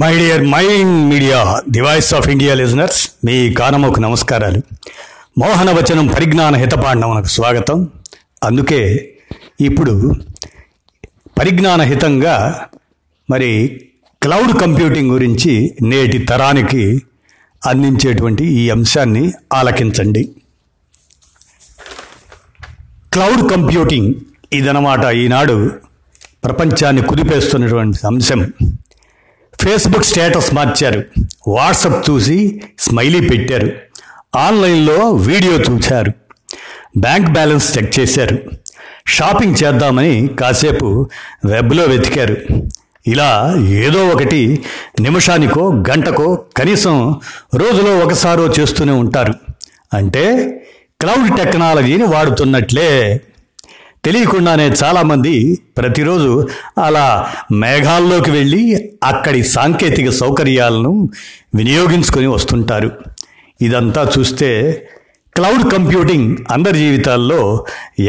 My dear Mind Media devices of India listeners, మీ కానమకు నమస్కారాలు. మోహనవచనం పరిజ్ఞాన హితపాండవనకు స్వాగతం. అందుకే ఇప్పుడు పరిజ్ఞాన హితంగా మరి క్లౌడ్ కంప్యూటింగ్ గురించి నేటి తరానికి అందించేటువంటి ఈ అంశాన్ని ఆలకించండి. క్లౌడ్ కంప్యూటింగ్ ఇదనమాట ఈనాడు ప్రపంచాన్ని కుదిపేస్తున్నటువంటి అంశం. ఫేస్బుక్ స్టేటస్ మార్చారు, వాట్సాప్ చూసి స్మైలీ పెట్టారు, ఆన్లైన్లో వీడియో చూశారు, బ్యాంక్ బ్యాలెన్స్ చెక్ చేశారు, షాపింగ్ చేద్దామని కాసేపు వెబ్లో వెతికారు. ఇలా ఏదో ఒకటి నిమిషానికో గంటకో కనీసం రోజులో ఒకసారో చేస్తూనే ఉంటారు. అంటే క్లౌడ్ టెక్నాలజీని వాడుతున్నట్లే. తెలియకుండానే చాలామంది ప్రతిరోజు అలా మేఘాల్లోకి వెళ్ళి అక్కడి సాంకేతిక సౌకర్యాలను వినియోగించుకొని వస్తుంటారు. ఇదంతా చూస్తే క్లౌడ్ కంప్యూటింగ్ అందరి జీవితాల్లో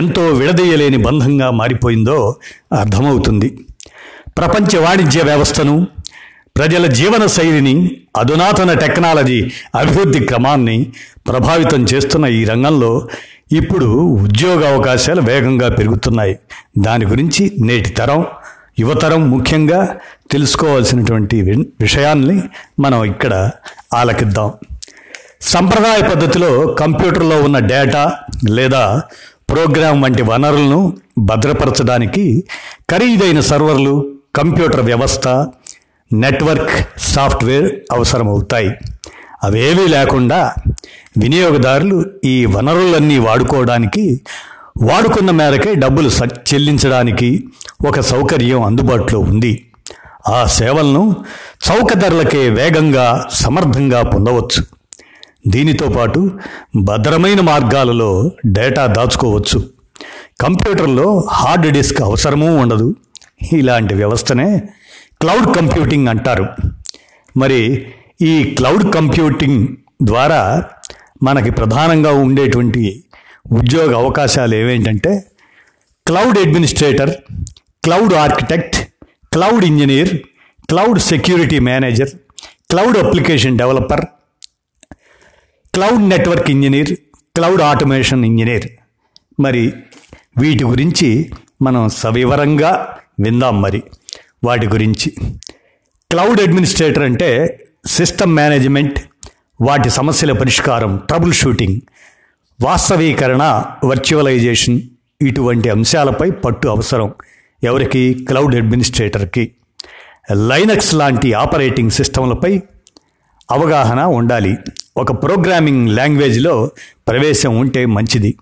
ఎంతో విడదీయలేని బంధంగా మారిపోయిందో అర్థమవుతుంది. ప్రపంచ వాణిజ్య వ్యవస్థను, ప్రజల జీవన శైలిని, అధునాతన టెక్నాలజీ అభివృద్ధి క్రమాన్ని ప్రభావితం చేస్తున్న ఈ రంగంలో ఇప్పుడు ఉద్యోగ అవకాశాలు వేగంగా పెరుగుతున్నాయి. దాని గురించి నేటి తరం, యువతరం ముఖ్యంగా తెలుసుకోవాల్సినటువంటి విషయాన్ని మనం ఇక్కడ ఆలకిద్దాం. సంప్రదాయ పద్ధతిలో కంప్యూటర్లో ఉన్న డేటా లేదా ప్రోగ్రాం వంటి వనరులను భద్రపరచడానికి ఖరీదైన సర్వర్లు, కంప్యూటర్ వ్యవస్థ, నెట్వర్క్ సాఫ్ట్వేర్ అవసరమవుతాయి. అవేవీ లేకుండా వినియోగదారులు ఈ వనరులన్నీ వాడుకోవడానికి, వాడుకున్న మేరకే డబ్బులు చెల్లించడానికి ఒక సౌకర్యం అందుబాటులో ఉంది. ఆ సేవలను చౌక ధరలకే వేగంగా, సమర్థంగా పొందవచ్చు. దీనితో పాటు భద్రమైన మార్గాలలో డేటా దాచుకోవచ్చు. కంప్యూటర్లో హార్డ్ డిస్క్ అవసరమూ ఉండదు. ఇలాంటి వ్యవస్థనే క్లౌడ్ కంప్యూటింగ్ అంటారు. మరి ఈ క్లౌడ్ కంప్యూటింగ్ ద్వారా మనకి ప్రధానంగా ఉండేటువంటి ఉద్యోగ అవకాశాలు ఏవేంటంటే cloud administrator, cloud architect, cloud engineer, cloud security manager, cloud application developer, cloud network engineer, cloud automation engineer. మరి వీటి గురించి మనం సవివరంగా విందాం. మరి వాటి గురించి క్లౌడ్ అడ్మినిస్ట్రేటర్ అంటే సిస్టమ్ మేనేజ్మెంట్, వాటి సమస్యల పరిష్కారం, ట్రబుల్ షూటింగ్, వాస్తవీకరణ, వర్చువలైజేషన్, ఇటువంటి అంశాలపై పట్టు అవసరం. ఎవరికి? క్లౌడ్ అడ్మినిస్ట్రేటర్కి. లైనక్స్ లాంటి ఆపరేటింగ్ సిస్టంలపై అవగాహన ఉండాలి. ఒక ప్రోగ్రామింగ్ లాంగ్వేజ్లో ప్రవేశం ఉంటే మంచిది.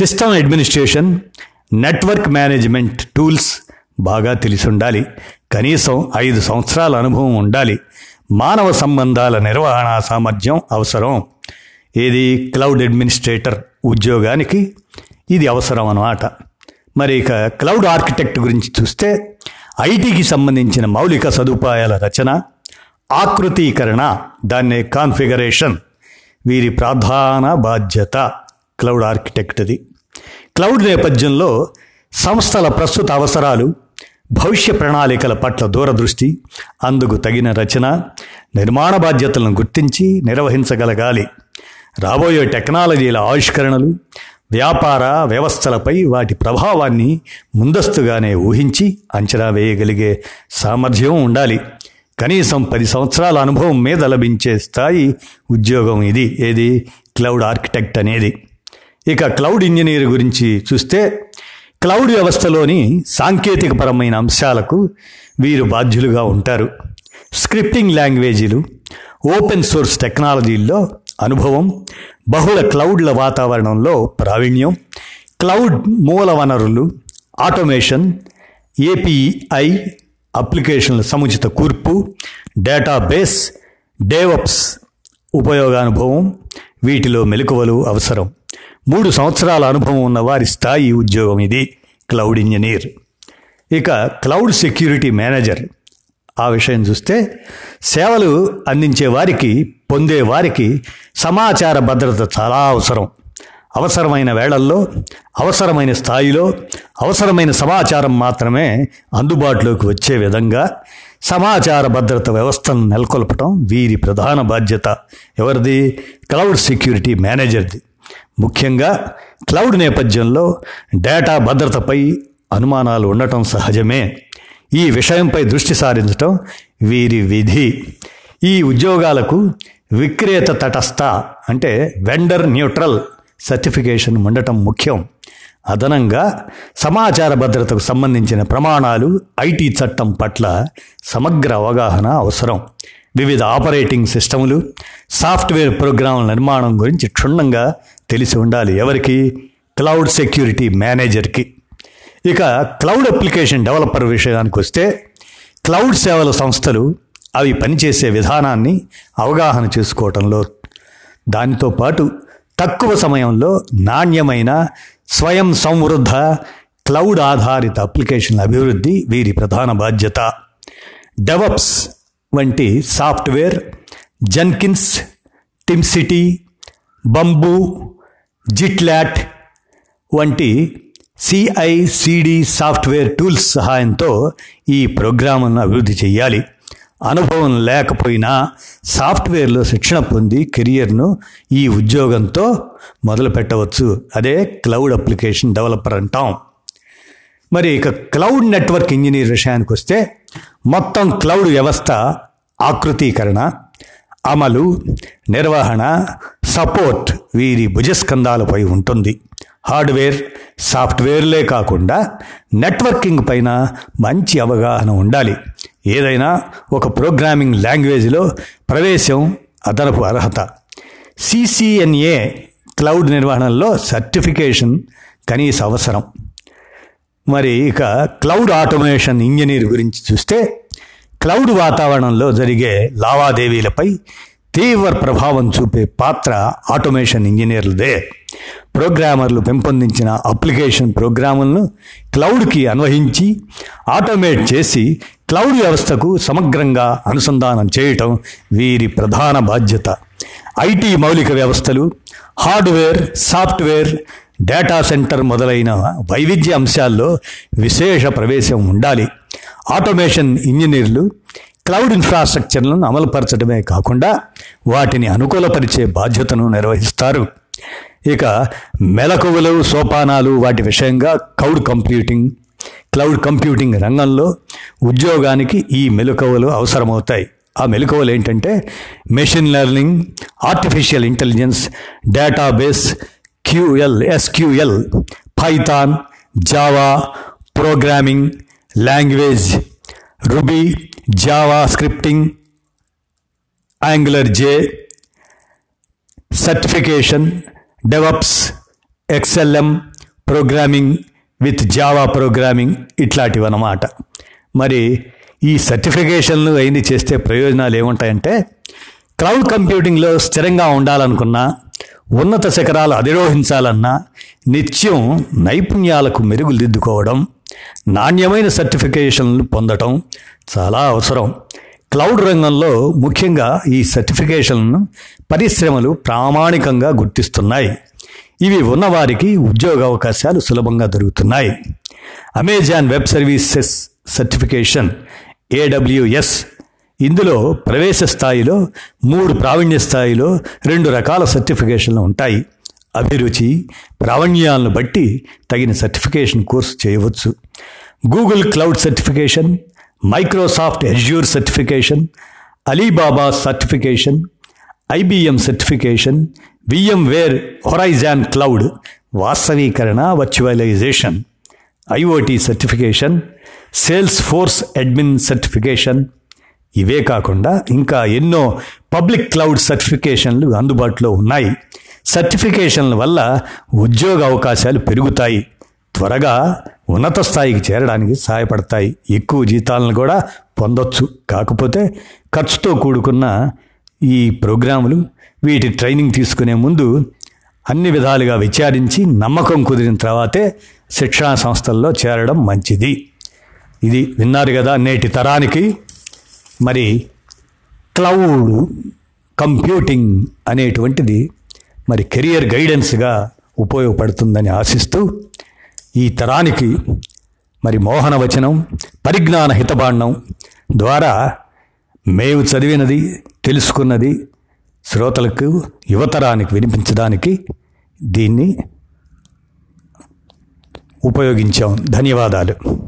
System administration, network management tools బాగా తెలిసి ఉండాలి. కనీసం 5 సంవత్సరాల అనుభవం ఉండాలి. మానవ సంబంధాల నిర్వహణ సామర్థ్యం అవసరం. ఇది క్లౌడ్ అడ్మినిస్ట్రేటర్ ఉద్యోగానికి ఇది అవసరం అన్నమాట. మరి ఇక క్లౌడ్ ఆర్కిటెక్ట్ గురించి చూస్తే ఐటీకి సంబంధించిన మౌలిక సదుపాయాల రచన, ఆకృతీకరణ, దాన్ని కాన్ఫిగరేషన్, వీరి ప్రధాన బాధ్యత క్లౌడ్ ఆర్కిటెక్ట్ది. క్లౌడ్ నేపథ్యంలో సంస్థల ప్రస్తుత అవసరాలు, భవిష్య ప్రణాళికల పట్ల దూరదృష్టి, అందుకు తగిన రచన, నిర్మాణ బాధ్యతలను గుర్తించి నిర్వహించగలగాలి. రాబోయే టెక్నాలజీల ఆవిష్కరణలు, వ్యాపార వ్యవస్థలపై వాటి ప్రభావాన్ని ముందస్తుగానే ఊహించి అంచనా వేయగలిగే సామర్థ్యం ఉండాలి. కనీసం 10 సంవత్సరాల అనుభవం మీద లభించే స్థాయి ఉద్యోగం ఇది. ఏది? క్లౌడ్ ఆర్కిటెక్ట్ అనేది. ఇక క్లౌడ్ ఇంజనీర్ గురించి చూస్తే క్లౌడ్ వ్యవస్థలోని సాంకేతికపరమైన అంశాలకు వీరు బాధ్యులుగా ఉంటారు. స్క్రిప్టింగ్ లాంగ్వేజీలు, ఓపెన్ సోర్స్ టెక్నాలజీల్లో అనుభవం, బహుళ క్లౌడ్ల వాతావరణంలో ప్రావీణ్యం, క్లౌడ్ మూల వనరులు, ఆటోమేషన్, ఏపీఐ అప్లికేషన్ల సముచిత కూర్పు, డేటాబేస్, డెవప్స్ ఉపయోగానుభవం, వీటిలో మెలకువలు అవసరం. 3 సంవత్సరాల అనుభవం ఉన్న వారి స్థాయి ఉద్యోగం ఇది, క్లౌడ్ ఇంజనీర్. ఇక క్లౌడ్ సెక్యూరిటీ మేనేజర్ ఆ విషయం చూస్తే సేవలు అందించే వారికి, పొందే వారికి సమాచార భద్రత చాలా అవసరం. అవసరమైన వేళల్లో, అవసరమైన స్థాయిలో, అవసరమైన సమాచారం మాత్రమే అందుబాటులోకి వచ్చే విధంగా సమాచార భద్రత వ్యవస్థను నెలకొల్పటం వీరి ప్రధాన బాధ్యత. ఎవరిది? క్లౌడ్ సెక్యూరిటీ మేనేజర్ది. ముఖ్యంగా క్లౌడ్ నేపథ్యంలో డేటా భద్రతపై అనుమానాలు ఉండటం సహజమే. ఈ విషయంపై దృష్టి సారించటం వీరి విధి. ఈ ఉద్యోగాలకు విక్రేత తటస్థ అంటే వెండర్ న్యూట్రల్ సర్టిఫికేషన్ ఉండటం ముఖ్యం. అదనంగా సమాచార భద్రతకు సంబంధించిన ప్రమాణాలు, ఐటీ చట్టం పట్ల సమగ్ర అవగాహన అవసరం. వివిధ ఆపరేటింగ్ సిస్టములు, సాఫ్ట్వేర్ ప్రోగ్రాముల నిర్మాణం గురించి క్షుణ్ణంగా తెలిసి ఉండాలి. ఎవరికి? క్లౌడ్ సెక్యూరిటీ మేనేజర్కి. ఇక క్లౌడ్ అప్లికేషన్ డెవలపర్ విషయానికి వస్తే, క్లౌడ్ సేవల సంస్థలు అవి పనిచేసే విధానాన్ని అవగాహన చేసుకోవటంలో, దానితో పాటు తక్కువ సమయంలో నాణ్యమైన స్వయం సంవృద్ధ క్లౌడ్ ఆధారిత అప్లికేషన్ల అభివృద్ధి వీరి ప్రధాన బాధ్యత. డెవప్స్ వంటి software, Jenkins, TeamCity, Bamboo, GitLab వంటి CI/CD సాఫ్ట్వేర్ టూల్స్ సహాయంతో ఈ ప్రోగ్రాములను అభివృద్ధి చేయాలి. అనుభవం లేకపోయినా సాఫ్ట్వేర్లో శిక్షణ పొంది కెరియర్ను ఈ ఉద్యోగంతో మొదలు పెట్టవచ్చు. అదే క్లౌడ్ అప్లికేషన్ డెవలపర్ అంటాం. మరి ఇక క్లౌడ్ నెట్వర్క్ ఇంజనీర్ విషయానికి వస్తే, మొత్తం క్లౌడ్ వ్యవస్థ ఆకృతీకరణ, అమలు, నిర్వహణ, సపోర్ట్ వీరి భుజస్కంధాలపై ఉంటుంది. హార్డ్వేర్, సాఫ్ట్వేర్లే కాకుండా నెట్వర్కింగ్ పైన మంచి అవగాహన ఉండాలి. ఏదైనా ఒక ప్రోగ్రామింగ్ లాంగ్వేజ్లో ప్రవేశం అదనపు అర్హత. CCNA క్లౌడ్ నిర్వహణలో సర్టిఫికేషన్ కనీస అవసరం. మరి ఇక క్లౌడ్ ఆటోమేషన్ ఇంజనీర్ గురించి చూస్తే, క్లౌడ్ వాతావరణంలో జరిగే లావాదేవీలపై తీవ్ర ప్రభావం చూపే పాత్ర ఆటోమేషన్ ఇంజనీర్లదే. ప్రోగ్రామర్లు పెంపొందించిన అప్లికేషన్ ప్రోగ్రాములను క్లౌడ్కి అన్వయించి ఆటోమేట్ చేసి క్లౌడ్ వ్యవస్థకు సమగ్రంగా అనుసంధానం చేయటం వీరి ప్రధాన బాధ్యత. ఐటీ మౌలిక వ్యవస్థలు, హార్డ్వేర్, సాఫ్ట్వేర్, డేటా సెంటర్ మొదలైన వైవిధ్య అంశాల్లో విశేష ప్రవేశం ఉండాలి. ఆటోమేషన్ ఇంజనీర్లు క్లౌడ్ ఇన్ఫ్రాస్ట్రక్చర్లను అమలుపరచడమే కాకుండా వాటిని అనుకూలపరిచే బాధ్యతను నిర్వహిస్తారు. ఇక మెలకువలు, సోపానాలు వాటి విషయంగా క్లౌడ్ కంప్యూటింగ్ రంగంలో ఉద్యోగానికి ఈ మెలకువలు అవసరమవుతాయి. ఆ మెలకువలు ఏంటంటే machine learning, artificial intelligence, database, SQL, Python, Java programming language, Ruby, Java scripting, AngularJ, certification, DevOps, XLM, programming with Java programming ఇట్లాంటివన్నమాట. మరి ఈ సర్టిఫికేషన్లు అయిన చేస్తే ప్రయోజనాలు ఏముంటాయంటే, క్లౌడ్ కంప్యూటింగ్లో స్థిరంగా ఉండాలనుకున్నా, ఉన్నత శిఖరాలు అధిరోహించాలన్నా నిత్యం నైపుణ్యాలకు మెరుగుదిద్దుకోవడం, నాణ్యమైన సర్టిఫికేషన్లు పొందటం చాలా అవసరం. క్లౌడ్ రంగంలో ముఖ్యంగా ఈ సర్టిఫికేషన్లను పరిశ్రమలు ప్రామాణికంగా గుర్తిస్తున్నాయి. ఇవి ఉన్నవారికి ఉద్యోగ అవకాశాలు సులభంగా దొరుకుతున్నాయి. Amazon web services certification AWS, ఇందులో ప్రవేశ స్థాయిలో 3 ప్రావీణ్య స్థాయిలో 2 రకాల సర్టిఫికేషన్లు ఉంటాయి. అభిరుచి, ప్రావీణ్యాలను బట్టి తగిన సర్టిఫికేషన్ కోర్సు చేయవచ్చు. Google cloud certification, Microsoft Azure certification, Alibaba certification, IBM certification, VMware Horizon cloud వాస్తవీకరణ, virtualization, IoT certification, Salesforce admin certification. ఇవే కాకుండా ఇంకా ఎన్నో పబ్లిక్ క్లౌడ్ సర్టిఫికేషన్లు అందుబాటులో ఉన్నాయి. సర్టిఫికేషన్ల వల్ల ఉద్యోగ అవకాశాలు పెరుగుతాయి, త్వరగా ఉన్నత స్థాయికి చేరడానికి సహాయపడతాయి, ఎక్కువ జీతాలను కూడా పొందొచ్చు. కాకపోతే ఖర్చుతో కూడుకున్న ఈ ప్రోగ్రాములు వీటి ట్రైనింగ్ తీసుకునే ముందు అన్ని విధాలుగా విచారించి నమ్మకం కుదిరిన తర్వాతే శిక్షణా సంస్థల్లో చేరడం మంచిది. ఇది విన్నారు కదా నేటి తరానికి మరి క్లౌడ్ కంప్యూటింగ్ అనేటువంటిది మరి కెరియర్ గైడెన్స్గా ఉపయోగపడుతుందని ఆశిస్తూ ఈ తరానికి మరి మోహనవచనం పరిజ్ఞాన హితబాండం ద్వారా మేము చదివినది తెలుసుకున్నది శ్రోతలకు యువతరానికి వినిపించడానికి దీన్ని ఉపయోగించాం. ధన్యవాదాలు.